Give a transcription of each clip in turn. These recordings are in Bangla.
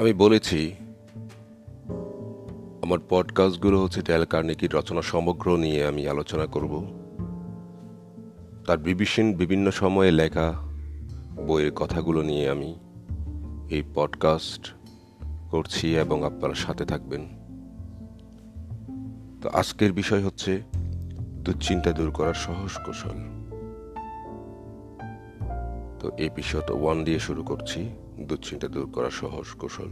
আমি বলেছি আমার পডকাস্টগুলো হচ্ছে ড্যাল কার্নেগির রচনা সমগ্র নিয়ে আমি আলোচনা করব, তার বিভিন্ন সময়ে লেখা বইয়ের কথাগুলো নিয়ে আমি এই পডকাস্ট করছি এবং আপনারা সাথে থাকবেন। তো আজকের বিষয় হচ্ছে দুশ্চিন্তা দূর করার সহজ কৌশল। তো এপিসোড 1 দিয়ে শুরু করছি, দুশ্চিন্তা দূর করার সহজ কৌশল।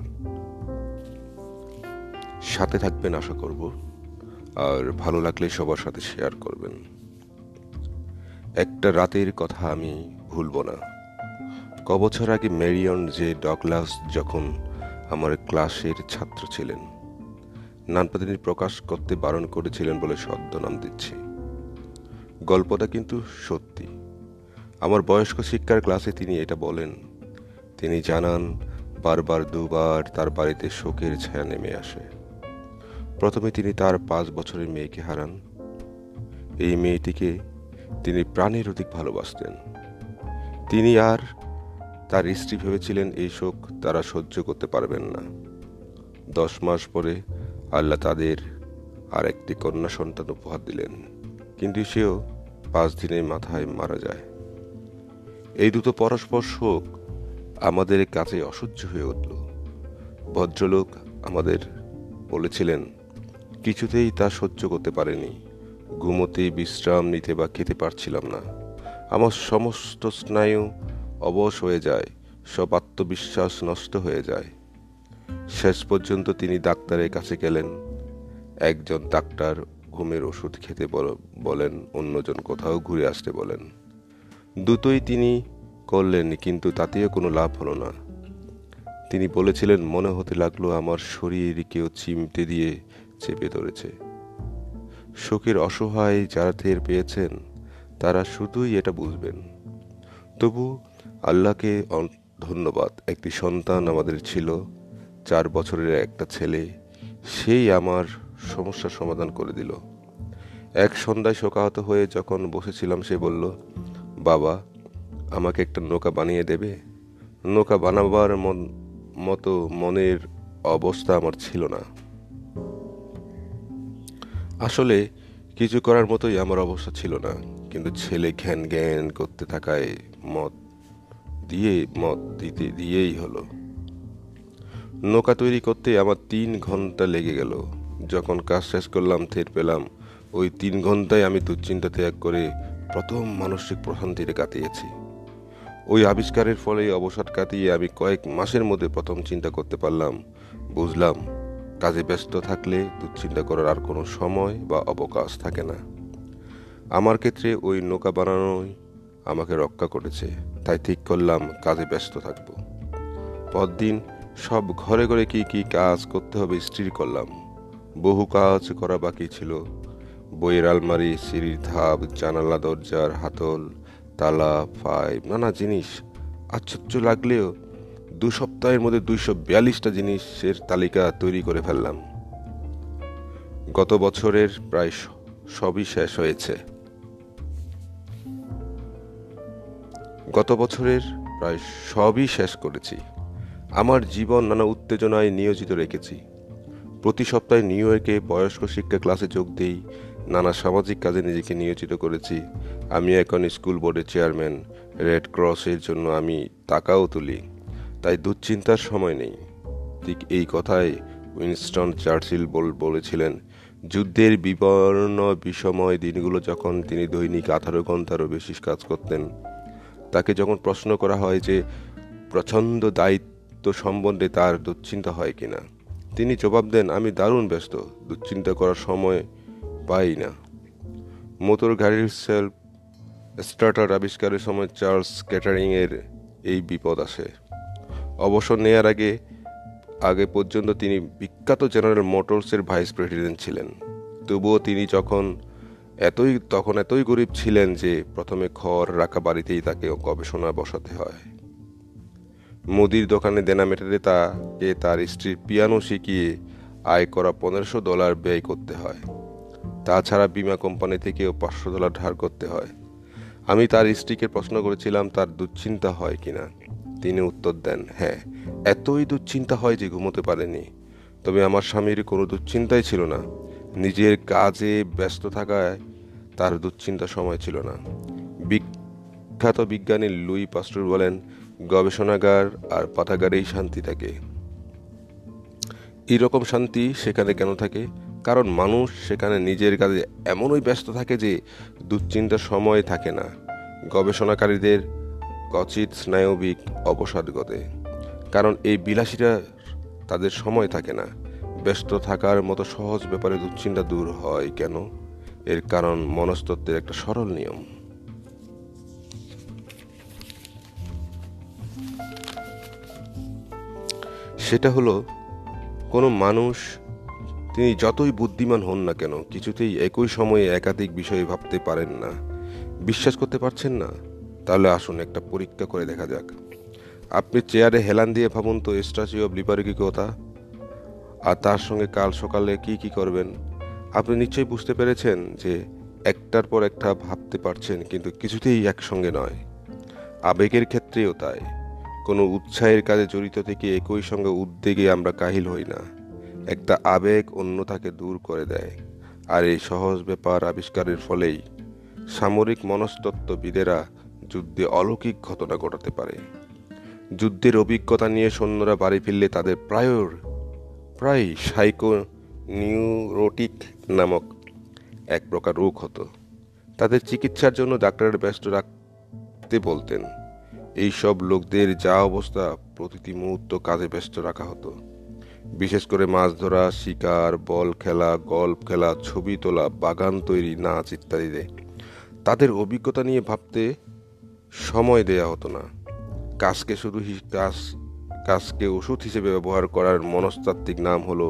সাথে থাকবেন আশা করব, আর ভালো লাগলে সবার সাথে শেয়ার করবেন। একটা রাতের কথা আমি ভুলব না। কবছর আগে মেরিয়ন জে ডগলাস যখন আমার ক্লাসের ছাত্র ছিলেন, নামটা তিনি প্রকাশ করতে বারণ করেছিলেন বলে ছদ্মনাম দিচ্ছি। গল্পটা কিন্তু সত্যি। আমার বয়স্ক শিক্ষার ক্লাসে তিনি এটা বলেন। তিনি জানান বারবার দুবার তার বাড়িতে শোকের ছায়া নেমে আসে। প্রথমে তিনি তার 5 বছরের মেয়েকে হারান। এই মেয়েটিকে তিনি প্রাণের অধিক ভালোবাসতেন। তিনি আর তার স্ত্রী ভেবেছিলেন এই শোক তারা সহ্য করতে পারবেন না। 10 মাস পরে আল্লাহ তাদের আর একটি কন্যা সন্তান উপহার দিলেন, কিন্তু সেও 5 দিনের মাথায় মারা যায়। এই দুটো পরস্পর শোক আমাদের কাছে অসহ্য হয়ে উঠল। ভদ্রলোক আমাদের বলেছিলেন কিছুতেই তা সহ্য করতে পারেনি। ঘুমোতে, বিশ্রাম নিতে বা খেতে পারছিলাম না। আমার সমস্ত স্নায়ু অবশ হয়ে যায়, সব আত্মবিশ্বাস নষ্ট হয়ে যায়। শেষ পর্যন্ত তিনি ডাক্তারের কাছে গেলেন। একজন ডাক্তার ঘুমের ওষুধ খেতে বলেন, অন্যজন কোথাও ঘুরে আসতে বলেন। দুটোই তিনি করলেন, কিন্তু তাতেও কোনো লাভ হলো না। তিনি বলেছিলেন, মনে হতে লাগলো আমার শরীর কেউ চিমটে দিয়ে চেপে ধরেছে। শোকের অসহায় যারা টের পেয়েছেন তারা শুধুই এটা বুঝবেন। তবু আল্লাহকে ধন্যবাদ, একটি সন্তান আমাদের ছিল, 4 বছরের একটা ছেলে। সেই আমার সমস্যার সমাধান করে দিল। এক সন্ধ্যায় শোকাহত হয়ে যখন বসেছিলাম, সে বলল, বাবা আমাকে একটা নৌকা বানিয়ে দেবে? নৌকা বানাবার মতো মনের অবস্থা আমার ছিল না। আসলে কিছু করার মতোই আমার অবস্থা ছিল না, কিন্তু ছেলে ঘ্যান ঘ্যান করতে থাকায় মত দিয়েই হলো। নৌকা তৈরি করতে আমার 3 ঘন্টা লেগে গেল। যখন কাজ শেষ করলাম, টের পেলাম ওই 3 ঘন্টায় আমি দুশ্চিন্তা ত্যাগ করে প্রথম মানসিক প্রশান্তিতে কাটিয়েছি। ওই আবিষ্কারের ফলে অবসাদ কাটিয়ে আমি কয়েক মাসের মধ্যে প্রথম চিন্তা করতে পারলাম। বুঝলাম কাজে ব্যস্ত থাকলে দুশ্চিন্তা করার আর কোনো সময় বা অবকাশ থাকে না। আমার ক্ষেত্রে ওই নৌকা বানানোই আমাকে রক্ষা করেছে। তাই ঠিক করলাম কাজে ব্যস্ত থাকব। পরদিন সব ঘরে ঘরে কি কি কাজ করতে হবে স্থির করলাম। বহু কাজ করা বাকি ছিল। বইয়ের আলমারি, সিঁড়ির ধাপ, জানালা, দরজার হাতল, তালা, পাইপ, নানা জিনিস। আশ্চর্য লাগলেও 2 সপ্তাহের মধ্যে 242টা জিনিসের তালিকা তৈরি করে ফেললাম। গত বছরের প্রায় সবই শেষ হয়েছে। আমার জীবন নানা উত্তেজনায় নিয়োজিত রেখেছি। প্রতি সপ্তাহে নিউ ইয়র্কে বয়স্ক শিক্ষা ক্লাসে যোগ দিই। নানা সামাজিক কাজে নিজেকে নিয়োজিত করেছি। আমি এখন স্কুল বোর্ডের চেয়ারম্যান। রেড ক্রসের জন্য আমি টাকাও তুলি। তাই দুশ্চিন্তার সময় নেই। ঠিক এই কথাই উইনস্টন চার্চিল বলেছিলেন যুদ্ধের বিবর্ণ বিষময় দিনগুলো যখন তিনি দৈনিক 18 ঘন্টারও বেশি কাজ করতেন। তাকে যখন প্রশ্ন করা হয় যে প্রচণ্ড দায়িত্ব সম্বন্ধে তার দুশ্চিন্তা হয় কিনা, তিনি জবাব দেন, আমি দারুণ ব্যস্ত, দুশ্চিন্তা করার সময় পাই না। মোটর গাড়ির সেলফ স্টার্টার আবিষ্কারের সময় চার্লস ক্যাটারিংয়ের এই বিপদ আসে। অবসর নেয়ার আগে পর্যন্ত তিনি বিখ্যাত জেনারেল মোটরসের ভাইস প্রেসিডেন্ট ছিলেন। তবুও তিনি তখন এতই গরিব ছিলেন যে প্রথমে খড় রাখা বাড়িতেই তাকে গবেষণা বসাতে হয়। মুদির দোকানে দেনা মেটাতে তাকে তার স্ত্রীর পিয়ানো শিখিয়ে আয় করা $1500 ব্যয় করতে হয়। তাছাড়া বীমা কোম্পানি থেকেও $500 ধার করতে হয়। আমি তার স্ত্রীকে প্রশ্ন করেছিলাম তার দুশ্চিন্তা হয় কিনা। তিনি উত্তর দেন, হ্যাঁ, এতই দুশ্চিন্তা হয় যে ঘুমোতে পারেনি। তবে আমার স্বামীর কোনো দুশ্চিন্তাই ছিল না। নিজের কাজে ব্যস্ত থাকায় তার দুশ্চিন্তা সময় ছিল না। বিখ্যাত বিজ্ঞানী লুই পাস্তুর বলেন, গবেষণাগার আর পাঠাগারেই শান্তি থাকে। এরকম শান্তি সেখানে কেন থাকে? কারণ মানুষ সেখানে নিজের কাজে এমনই ব্যস্ত থাকে যে দুশ্চিন্তার সময় থাকে না। গবেষণাকারীদের কচিত স্নায়বিক অবসাদ ঘটে, কারণ এই বিলাসীরা তাদের সময় থাকে না। ব্যস্ত থাকার মতো সহজ ব্যাপারে দুশ্চিন্তা দূর হয় কেন? এর কারণ মনস্তত্ত্বের একটা সরল নিয়ম। সেটা হলো, কোনো মানুষ তিনি যতই বুদ্ধিমান হন না কেন কিছুতেই একই সময়ে একাধিক বিষয়ে ভাবতে পারেন না। বিশ্বাস করতে পারছেন না? তাহলে আসুন একটা পরীক্ষা করে দেখা যাক। আপনি চেয়ারে হেলান দিয়ে ভাবুন তো স্ট্যাচু অব লিপারিগি কথা, আর তার সঙ্গে কাল সকালে কি কি করবেন। আপনি নিশ্চয়ই বুঝতে পেরেছেন যে একটার পর একটা ভাবতে পারছেন, কিন্তু কিছুতেই একসঙ্গে নয়। আবেগের ক্ষেত্রেও তাই। কোনো উৎসাহের কাজে জড়িত থেকে একই সঙ্গে উদ্বেগে আমরা কাহিল হই না। একটা আবেগ অন্যটাকে দূর করে দেয়। আর এই সহজ ব্যাপার আবিষ্কারের ফলেই সামরিক মনস্তত্ত্ববিদেরা যুদ্ধে অলৌকিক ঘটনা ঘটাতে পারে। যুদ্ধের অভিজ্ঞতা নিয়ে সৈন্যরা বাড়ি ফিরলে তাদের প্রায় সাইকো নিউরোটিক নামক এক প্রকার রোগ হতো। তাদের চিকিৎসার জন্য ডাক্তারের ব্যস্ত রাখতে বলতেন। এইসব লোকদের যা অবস্থা, প্রতিটি মুহূর্ত কাজে ব্যস্ত রাখা হতো। বিশেষ করে মাছ ধরা, শিকার, বল খেলা, গল্ফ খেলা, ছবি তোলা, বাগান তৈরি, নাচ ইত্যাদিতে তাদের অভিজ্ঞতা নিয়ে ভাবতে সময় দেয়া হতো না। কাজকে ওষুধ হিসেবে ব্যবহার করার মনস্তাত্ত্বিক নাম হলো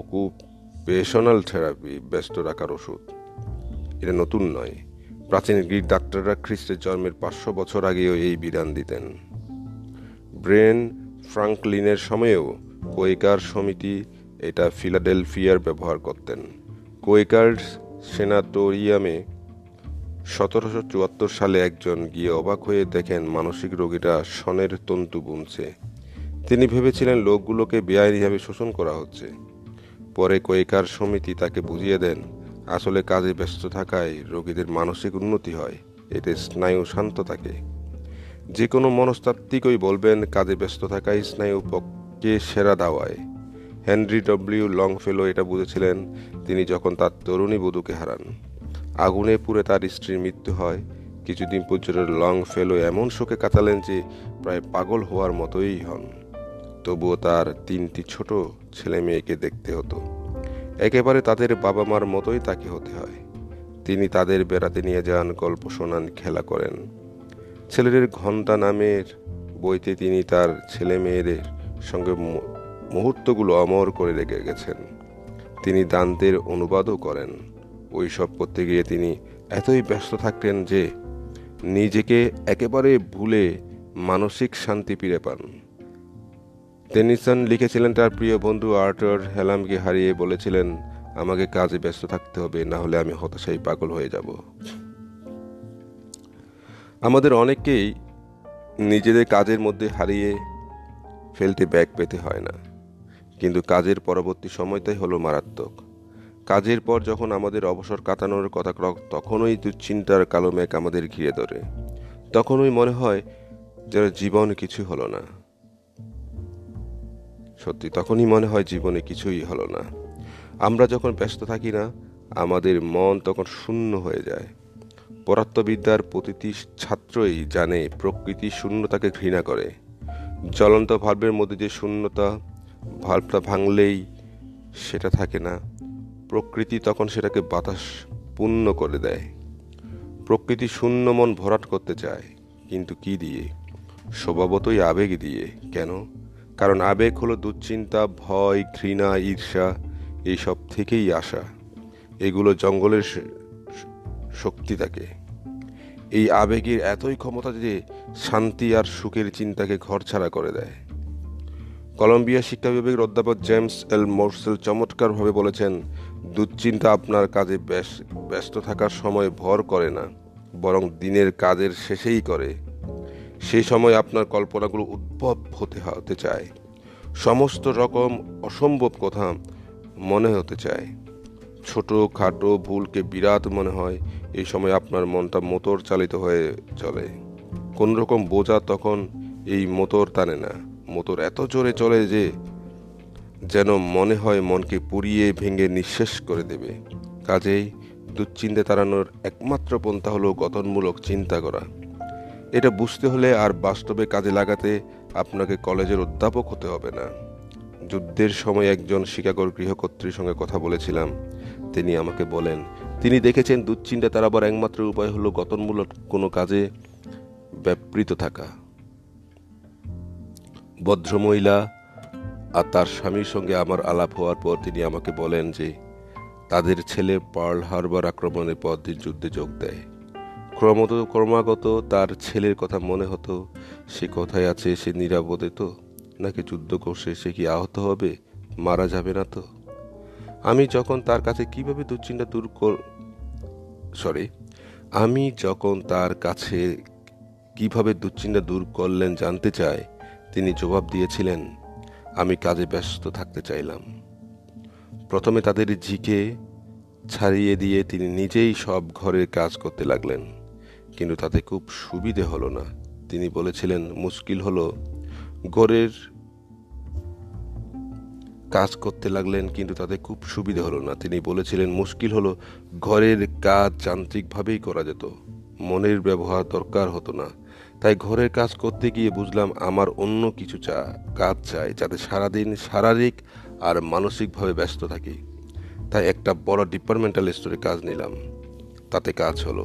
অকুপেশনাল থেরাপি, ব্যস্ত রাখার ওষুধ। এটা নতুন নয়। প্রাচীন গ্রিক ডাক্তাররা খ্রিস্টের জন্মের 500 বছর আগেও এই বিধান দিতেন। ব্রেন ফ্রাঙ্কলিনের সময়েও কোয়েকার সমিতি এটা ফিলাডেলফিয়ার ব্যবহার করতেন। কোয়েকার সেনাটোরিয়ামে 1774 সালে একজন গিয়ে অবাক হয়ে দেখেন মানসিক রোগীরা শনের তন্তু বুনছে। তিনি ভেবেছিলেন লোকগুলোকে বেআইনিভাবে শোষণ করা হচ্ছে। পরে কোয়েকার সমিতি তাকে বুঝিয়ে দেন আসলে কাজে ব্যস্ত থাকায় রোগীদের মানসিক উন্নতি হয়, এতে স্নায়ু শান্ত থাকে। যে কোনো মনস্তাত্ত্বিকই বলবেন কাজে ব্যস্ত থাকায় স্নায়ু পক্ষে সেরা দাওয়ায়। হেনরি ডব্লিউ লং ফেলো এটা বুঝেছিলেন তিনি যখন তার তরুণী বধূকে হারান। আগুনে পুড়ে তার স্ত্রীর মৃত্যু হয়। কিছুদিন পর্যন্ত লং ফেলো এমন শোকে কাটালেন যে প্রায় পাগল হওয়ার মতোই হন। তবুও তার 3টি ছোট ছেলে মেয়েকে দেখতে হতো। একেবারে তাদের বাবা মার মতোই তাকে হতে হয়। তিনি তাদের বেড়াতে নিয়ে যান, গল্প শোনান, খেলা করেন। ছেলেদের ঘণ্টা নামের বইতে তিনি তার ছেলে মেয়েদের সঙ্গে মুহূর্তগুলো অমর করে রেখে গেছেন। তিনি দান্তের অনুবাদও করেন। ওইসব করতে গিয়ে তিনি এতই ব্যস্ত থাকতেন যে নিজেকে একেবারে ভুলে মানসিক শান্তি ফিরে পান। টেনিসন লিখেছিলেন তার প্রিয় বন্ধু আর্থার হ্যালামকে হারিয়ে বলেছিলেন, আমাকে কাজে ব্যস্ত থাকতে হবে, না হলে আমি হতাশায় পাগল হয়ে যাব। আমাদের অনেককেই নিজেদের কাজের মধ্যে হারিয়ে ফেলতে ব্যাগ পেতে হয় না, কিন্তু কাজের পরবর্তী সময়টাই হলো মারাত্মক। কাজের পর যখন আমাদের অবসর কাটানোর কথা, তখনই দুশ্চিন্তার কালো মেঘ আমাদের ঘিরে ধরে। তখনই মনে হয় যেন জীবন কিছু হলো না। সত্যি, তখনই মনে হয় জীবনে কিছুই হলো না। আমরা যখন ব্যস্ত থাকি না, আমাদের মন তখন শূন্য হয়ে যায়। পদার্থবিদ্যার প্রতিটি ছাত্রই জানে প্রকৃতি শূন্যতাকে ঘৃণা করে। জ্বলন্ত ভাল্বের মধ্যে যে শূন্যতা, ভাল্বটা ভাঙলেই সেটা থাকে না, প্রকৃতি তখন সেটাকে বাতাস পূর্ণ করে দেয়। প্রকৃতি শূন্য মন ভরাট করতে চায়, কিন্তু কি দিয়ে? স্বভাবতই আবেগ দিয়ে। কেন? কারণ আবেগ হলো দুশ্চিন্তা, ভয়, ঘৃণা, ঈর্ষা, এইসব থেকেই আসা। এগুলো জঙ্গলের শক্তি থাকে। এই আবেগের এতই ক্ষমতা যে শান্তি আর সুখের চিন্তাকে ঘরছাড়া করে দেয়। কলম্বিয়া শিক্ষা বিভাগের অধ্যাপক জেমস এল মরসেল চমৎকারভাবে বলেছেন, দুশ্চিন্তা আপনার কাজে ব্যস্ত থাকার সময় ভর করে না, বরং দিনের কাজের শেষেই করে। সেই সময় আপনার কল্পনাগুলো উদ্ভব হতে চায়, সমস্ত রকম অসম্ভব কথা মনে হতে চায়, ছোটো খাটো ভুলকে বিরাট মনে হয়। এই সময় আপনার মনটা মোটর চালিত হয়ে চলে, কোন রকম বোঝা তখন এই মোটর টানে না। মোটর এত জোরে চলে যে যেন মনে হয় মনকে পুড়িয়ে ভেঙে নিঃশেষ করে দেবে। কাজেই দুশ্চিন্তা তাড়ানোর একমাত্র পন্থা হলো গঠনমূলক চিন্তা করা। এটা বুঝতে হলে আর বাস্তবে কাজে লাগাতে আপনাকে কলেজের অধ্যাপক হতে হবে না। যুদ্ধের সময় একজন শিকাগোর গৃহকর্ত্রীর সঙ্গে কথা বলেছিলাম। তিনি আমাকে বলেন তিনি দেখেছেন দুশ্চিন্তা তাড়াবার একমাত্র উপায় হলো গঠনমূলক কোনো কাজে ব্যাপৃত থাকা। ভদ্রমহিলা আর তার স্বামীর সঙ্গে আমার আলাপ হওয়ার পর তিনি আমাকে বলেন যে তাদের ছেলে পার্ল হারবার আক্রমণের পর দিন যুদ্ধে যোগ দেয়। ক্রমাগত তার ছেলের কথা মনে হতো, সে কোথায় আছে, সে নিরাপদে তো নাকি, যুদ্ধ করছে, সে কি আহত হবে, মারা যাবে না তো। আমি যখন তার কাছে কিভাবে দুশ্চিন্তা দূর করলেন জানতে চাই, তিনি জবাব দিয়েছিলেন আমি কাজে ব্যস্ত থাকতে চাইলাম। প্রথমে তাদের ঝিকে ছাড়িয়ে দিয়ে তিনি নিজেই সব ঘরের কাজ করতে লাগলেন, কিন্তু তাতে খুব সুবিধে হলো না। তিনি বলেছিলেন মুশকিল হলো, ঘরের কাজ করতে লাগলেন কিন্তু তাতে খুব সুবিধে হলো না। তিনি বলেছিলেন মুশকিল হলো ঘরের কাজ যান্ত্রিকভাবেই করা যেত, মনের ব্যবহার দরকার হতো না। তাই ঘরের কাজ করতে গিয়ে বুঝলাম আমার অন্য কিছু কাজ চাই, যাতে সারাদিন শারীরিক আর মানসিকভাবে ব্যস্ত থাকি। তাই একটা বড় ডিপার্টমেন্টাল স্টোরে কাজ নিলাম, তাতে কাজ হলো।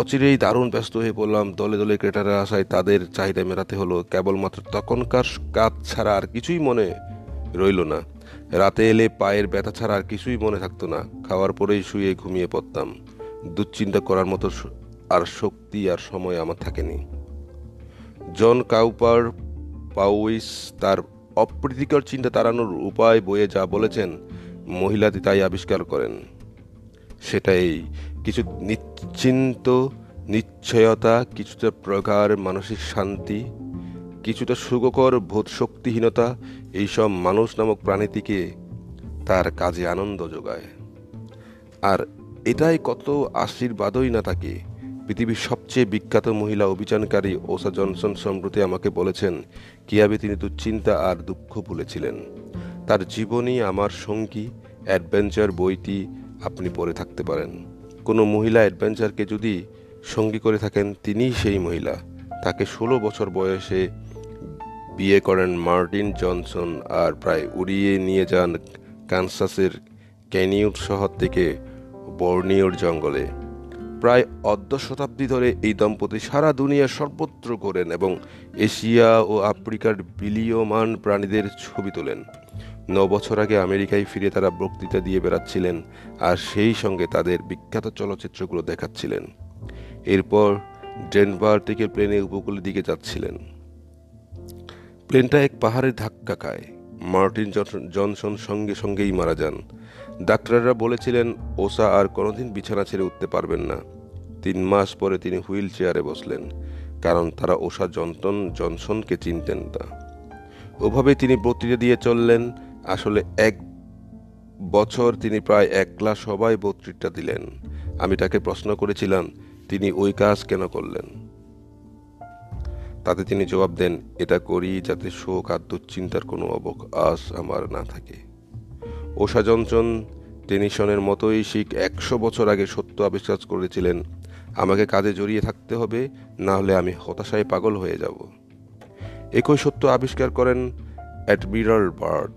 অচিরেই দারুণ ব্যস্ত হয়ে পড়লাম। দলে দলে ক্রেতারা আসায় তাদের চাহিদা মেটাতে হলো। কেবলমাত্র তখনকার কাজ ছাড়া আর কিছুই মনে রইল না। রাতে এলে পায়ের ব্যথা ছাড়া আর কিছুই মনে থাকতো না। খাওয়ার পরেই শুয়ে ঘুমিয়ে পড়তাম। দুশ্চিন্তা করার মতো আর শক্তি আর সময় আমার থাকেনি। জন কাউপার পাউইস তার অপ্রীতিকর চিন্তা তাড়ানোর উপায় বইয়ে যা বলেছেন, মহিলাটি তাই আবিষ্কার করেন। সেটাই কিছু নিশ্চিন্ত নিশ্চয়তা, কিছুটা প্রগাঢ় মানসিক শান্তি, কিছুটা সুখকর বোধশক্তিহীনতা, এইসব মানুষ নামক প্রাণীটিকে তার কাজে আনন্দ যোগায়। আর এটাই কত আশীর্বাদই না তাকে। পৃথিবীর সবচেয়ে বিখ্যাত মহিলা অভিযানকারী ওসা জনসন সম্প্রতি আমাকে বলেছেন কীভাবে তিনি দুশ্চিন্তা আর দুঃখ ভুলেছিলেন। তার জীবনী আমার সঙ্গী অ্যাডভেঞ্চার বইটি আপনি পড়ে থাকতে পারেন। কোনো মহিলা অ্যাডভেঞ্চারকে যদি সঙ্গী করে থাকেন, তিনিই সেই মহিলা। তাকে 16 বছর বয়সে বিয়ে করেন মার্টিন জনসন আর প্রায় উড়িয়ে নিয়ে যান কানসাসের ক্যানিউড শহর থেকে বর্নিওর জঙ্গলে। প্রায় অর্ধ শতাব্দী ধরে এই দম্পতি সারা দুনিয়া সর্বত্র ঘোরেন এবং এশিয়া ও আফ্রিকার বিলীয়মান প্রাণীদের ছবি তোলেন। 9 বছর আগে আমেরিকায় ফিরে তারা বক্তৃতা দিয়ে বেড়াচ্ছিলেন আর সেই সঙ্গে তাদের বিখ্যাত চলচ্চিত্রগুলো দেখাচ্ছিলেন। এরপর ডেনভার থেকে প্লেনে উপকূলের দিকে যাচ্ছিলেন। প্লেনটা এক পাহাড়ে ধাক্কা খায়। মার্টিন জনসন সঙ্গে সঙ্গেই মারা যান। ডাক্তাররা বলেছিলেন ওসা আর কোনোদিন বিছানা ছেড়ে উঠতে পারবেন না। 3 মাস পরে তিনি হুইল চেয়ারে বসলেন, কারণ তারা ওসা জনসনকে চিনতেন না। ওভাবে তিনি বক্তৃতা দিয়ে চললেন। আসলে 1 বছর তিনি প্রায় একলা সবাই বক্তৃতা দিলেন। আমি তাকে প্রশ্ন করেছিলাম তিনি ওই কাজ কেন করলেন। তাতে তিনি জবাব দেন, এটা করি যাতে শোক আর দুশ্চিন্তার কোনো অবকাশ আমার না থাকে। ওসা জনসন টেনিসনের মতোই ঠিক 100 বছর আগে সত্য আবিষ্কার করেছিলেন, আমাকে কাজে জড়িয়ে থাকতে হবে, না হলে আমি হতাশায় পাগল হয়ে যাব। একই সত্য আবিষ্কার করেন অ্যাডমিরাল বার্ড।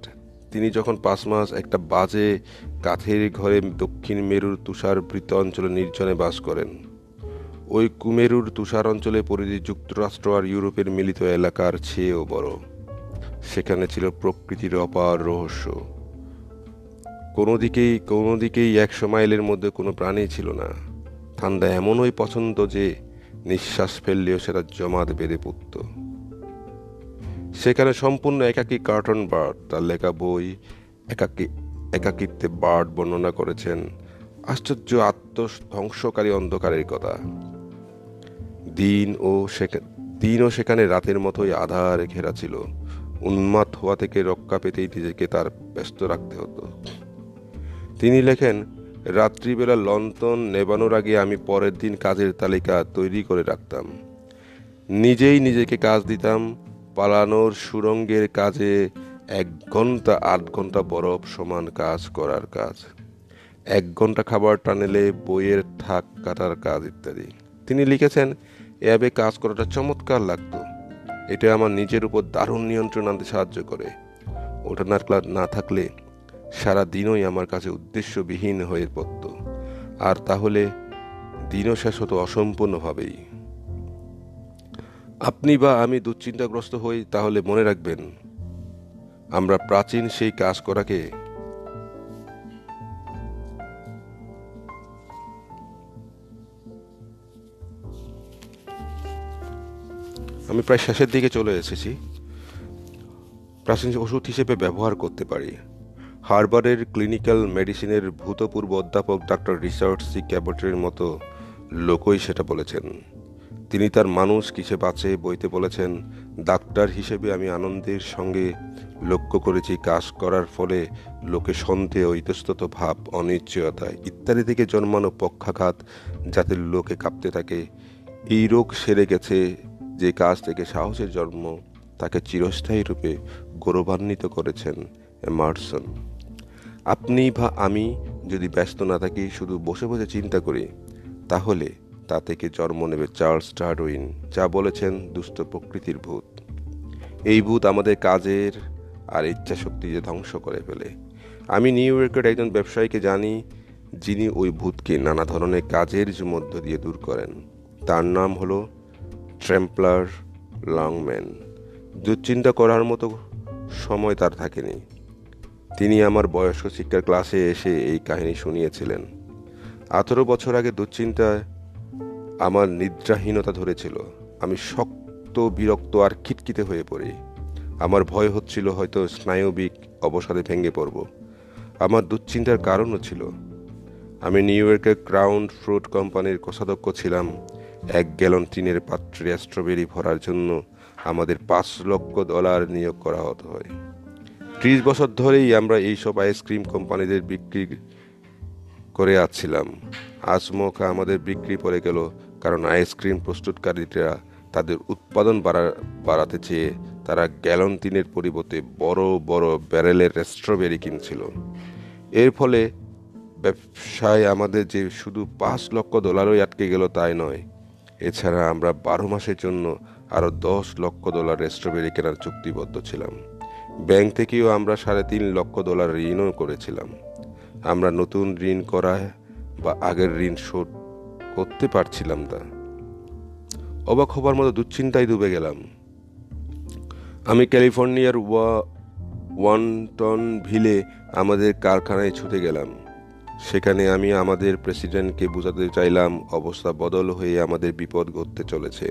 তিনি যখন 5 মাস একটা বাজে কাঠের ঘরে দক্ষিণ মেরুর তুষারবৃত অঞ্চলে নির্জনে বাস করেন। ওই কুমেরুর তুষার অঞ্চলে পরিধি যুক্তরাষ্ট্র আর ইউরোপের মিলিত এলাকার চেয়েও বড়। সেখানে ছিল প্রকৃতির অপার রহস্য। কোনো দিকেই 100 মাইলের মধ্যে কোনো প্রাণী ছিল না। ঠান্ডা এমনই পছন্দ যে নিঃশ্বাস ফেললেও সেটা জমাট বেঁধে পড়ত। সেখানে সম্পূর্ণ একাকী কার্টন বার্ড তার লেখা বই একাকিত্বে বার্ড বর্ণনা করেছেন, আশ্চর্য আত্মধ্বংসকারী অন্ধকারের কথা। দিন ও দিনও সেখানে রাতের মতোই আধারে ঘেরা ছিল। উন্মাদ হওয়া থেকে রক্ষা পেতেই নিজেকে তার ব্যস্ত রাখতে হতো। তিনি লেখেন, রাত্রিবেলা লন্ডন নেবানোর আগে আমি পরের দিন কাজের তালিকা তৈরি করে রাখতাম। নিজেই নিজেকে কাজ দিতাম। পালানোর সুরঙ্গের কাজে 1 ঘন্টা 8 ঘন্টা বরফ সমান কাজ করার কাজ, 1 ঘন্টা খাবার টানেলে বইয়ের থাক কাটার কাজ ইত্যাদি। তিনি লিখেছেন, এভাবে কাজ করাটা চমৎকার লাগতো। এটা আমার নিজের উপর দারুণ নিয়ন্ত্রণ আনতে সাহায্য করে। ওঠানার ক্লাস না থাকলে সারা দিনই আমার কাছে উদ্দেশ্যবিহীন হয়ে পড়ত, আর তাহলে দিনও শেষ হতো অসম্পূর্ণভাবেই। আপনি বা আমি দুশ্চিন্তাগ্রস্ত হই, তাহলে মনে রাখবেন আমরা প্রাচীন সেই কাজ করাকে আমি প্রায় শেষের দিকে চলে এসেছি। প্রাচীন ওষুধ হিসেবে ব্যবহার করতে পারি। হার্বার্ডের ক্লিনিক্যাল মেডিসিনের ভূতপূর্ব অধ্যাপক ডক্টর রিচার্ড সি ক্যাবটের মতো লোকই সেটা বলেছেন। তিনি তার মানুষ কিসে বাঁচে বইতে বলেছেন, ডাক্তার হিসেবে আমি আনন্দের সঙ্গে লক্ষ্য করেছি কাজ করার ফলে লোকে সন্দেহ, ইতস্তত ভাব, অনিশ্চয়তা ইত্যাদি থেকে জন্মানো পক্ষাঘাত যাতে লোকে কাঁপতে থাকে। এই রোগ সেরে গেছে, যে কাজ থেকে সাহসের জন্ম তাকে চিরস্থায়ী রূপে গৌরবান্বিত করেছেন এমারসন। আপনি বা আমি যদি ব্যস্ত না থাকি, শুধু বসে বসে চিন্তা করি, তাহলে তা থেকে জন্ম নেবে চার্লস ডারউইন, যা বলেছেন দুষ্ট প্রকৃতির ভূত। এই ভূত আমাদের কাজের আর ইচ্ছা শক্তি যে ধ্বংস করে ফেলে। আমি নিউ ইয়র্কের একজন ব্যবসায়ীকে জানি যিনি ওই ভূতকে নানা ধরনের কাজের মধ্য দিয়ে দূর করেন। তার নাম হলো ট্রেম্পলার লংম্যান। দুশ্চিন্তা করার মতো সময় তার থাকেনি। তিনি আমার বয়স্ক শিক্ষার ক্লাসে এসে এই কাহিনী শুনিয়েছিলেন। 18 বছর আগে দুশ্চিন্তায় আমার নিদ্রাহীনতা ধরেছিল। আমি শক্ত, বিরক্ত আর খিটখিটে হয়ে পড়ি। আমার ভয় হচ্ছিল হয়তো স্নায়বিক অবসাদে ভেঙে পড়ব। আমার দুশ্চিন্তার কারণও ছিল। আমি নিউ ইয়র্কের ক্রাউন ফ্রুট কোম্পানির কোষাধ্যক্ষ ছিলাম। 1 গ্যালন টিনের পাত্রে স্ট্রবেরি ভরার জন্য আমাদের $5 লক্ষ নিয়োগ করা হতো হয়। 30 বছর ধরেই আমরা এইসব আইসক্রিম কোম্পানিদের বিক্রি করে আসছিলাম। আজমকা আমাদের বিক্রি পড়ে গেল, কারণ আইসক্রিম প্রস্তুতকারীরা তাদের উৎপাদন বাড়াতে চেয়ে তারা গ্যালন টিনের পরিবর্তে বড় বড় ব্যারেলের স্ট্রবেরি কিনছিল। এর ফলে ব্যবসায় আমাদের যে শুধু $5 লক্ষ আটকে গেল তাই নয়, এছাড়া আমরা 12 মাসের জন্য আরও $10 লক্ষ স্ট্রবেরি কেনার চুক্তিবদ্ধ ছিলাম। ব্যাংক থেকেও আমরা $3.5 লক্ষ ঋণও করেছিলাম। আমরা নতুন ঋণ করায় বা আগের ঋণ শোধ করতে পারছিলাম না। অবাক হবার মতো দুশ্চিন্তায় ডুবে গেলাম। আমি ক্যালিফোর্নিয়ার ওয়ানটন ভিলে আমাদের কারখানায় ছুটে গেলাম। সেখানে আমি আমাদের প্রেসিডেন্টকে বোঝাতে চাইলাম অবস্থা বদল হয়ে আমাদের বিপদ ঘটতে চলেছে।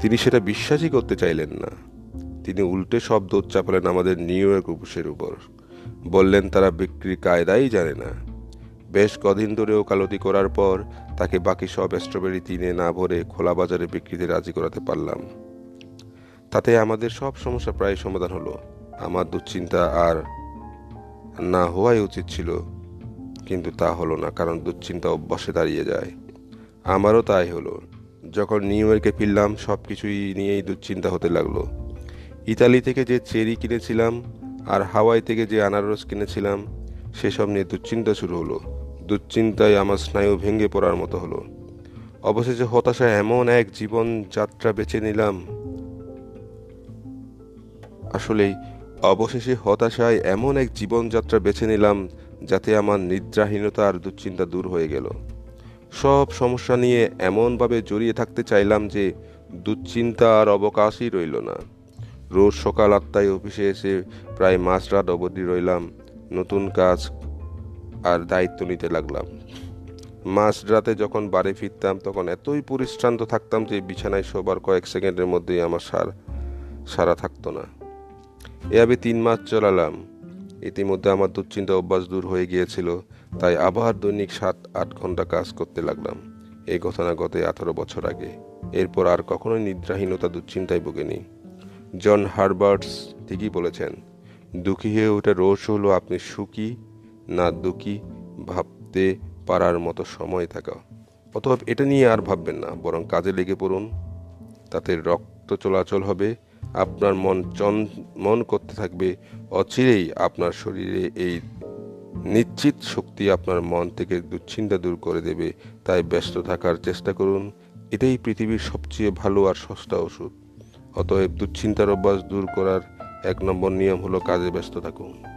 তিনি সেটা বিশ্বাসই করতে চাইলেন না। তিনি উল্টে শব্দ উচ্চাপালেন আমাদের নিউ ইয়র্ক অফিসের উপর। বললেন তারা বিক্রির কায়দাই জানে না। বেশ কদিন ধরে ওকালতি করার পর তাকে বাকি সব স্ট্রবেরি টিনে না ভরে খোলা বাজারে বিক্রিতে রাজি করাতে পারলাম। তাতে আমাদের সব সমস্যা প্রায় সমাধান হলো। আমার দুশ্চিন্তা আর না হওয়াই উচিত ছিল, কিন্তু তা হলো না, কারণ দুশ্চিন্তা অভ্যাসে দাঁড়িয়ে যায়। আমারও তাই হলো। যখন নিউ ইয়র্কে ফিরলাম সব কিছুই নিয়েই দুশ্চিন্তা হতে লাগলো। ইতালি থেকে যে চেরি কিনেছিলাম আর হাওয়াই থেকে যে আনারস কিনেছিলাম সেসব নিয়ে দুশ্চিন্তা শুরু হলো। দুশ্চিন্তায় আমার স্নায়ু ভেঙে পড়ার মতো হলো। অবশেষে হতাশা এমন এক জীবন যাত্রা বেছে নিলাম। যাতে আমার নিদ্রাহীনতা আর দুশ্চিন্তা দূর হয়ে গেল। সব সমস্যা নিয়ে এমনভাবে জড়িয়ে থাকতে চাইলাম যে দুশ্চিন্তা আর অবকাশই রইল না। রোজ সকাল 8টায় অফিসে এসে প্রায় মাঝরাত অবধি রইলাম। নতুন কাজ আর দায়িত্ব নিতে লাগলাম। মাঝরাতে যখন বাড়ি ফিরতাম তখন এতই পরিশ্রান্ত থাকতাম যে বিছানায় শোবার কয়েক সেকেন্ডের মধ্যেই আমার সারা থাকতো না। এভাবে 3 মাস চালালাম। ইতিমধ্যে আমার দুশ্চিন্তা অভ্যাস দূর হয়ে গিয়েছিল, তাই আবার দৈনিক 7-8 ঘন্টা কাজ করতে লাগলাম। এই ঘটনা গত 18 বছর আগে। এরপর আর কখনোই নিদ্রাহীনতা দুশ্চিন্তায় ভোগেনি। জন হার্বার্টস ঠিকই বলেছেন, দুঃখী হয়ে ওটা রহস্য হলো আপনি সুখী না দুঃখী ভাবতে পারার মতো সময় থাকা। অতএব এটা নিয়ে আর ভাববেন না, বরং কাজে লেগে পড়ুন। তাতে রক্ত চলাচল হবে, আপনার মন করতে থাকবে। অচিরেই আপনার শরীরে এই নিশ্চিত শক্তি আপনার মন থেকে দুশ্চিন্তা দূর করে দেবে। তাই ব্যস্ত থাকার চেষ্টা করুন, এটাই পৃথিবীর সবচেয়ে ভালো আর সস্তা ওষুধ। অতএব দুশ্চিন্তার অভ্যাস দূর করার 1 নম্বর নিয়ম হলো কাজে ব্যস্ত থাকুন।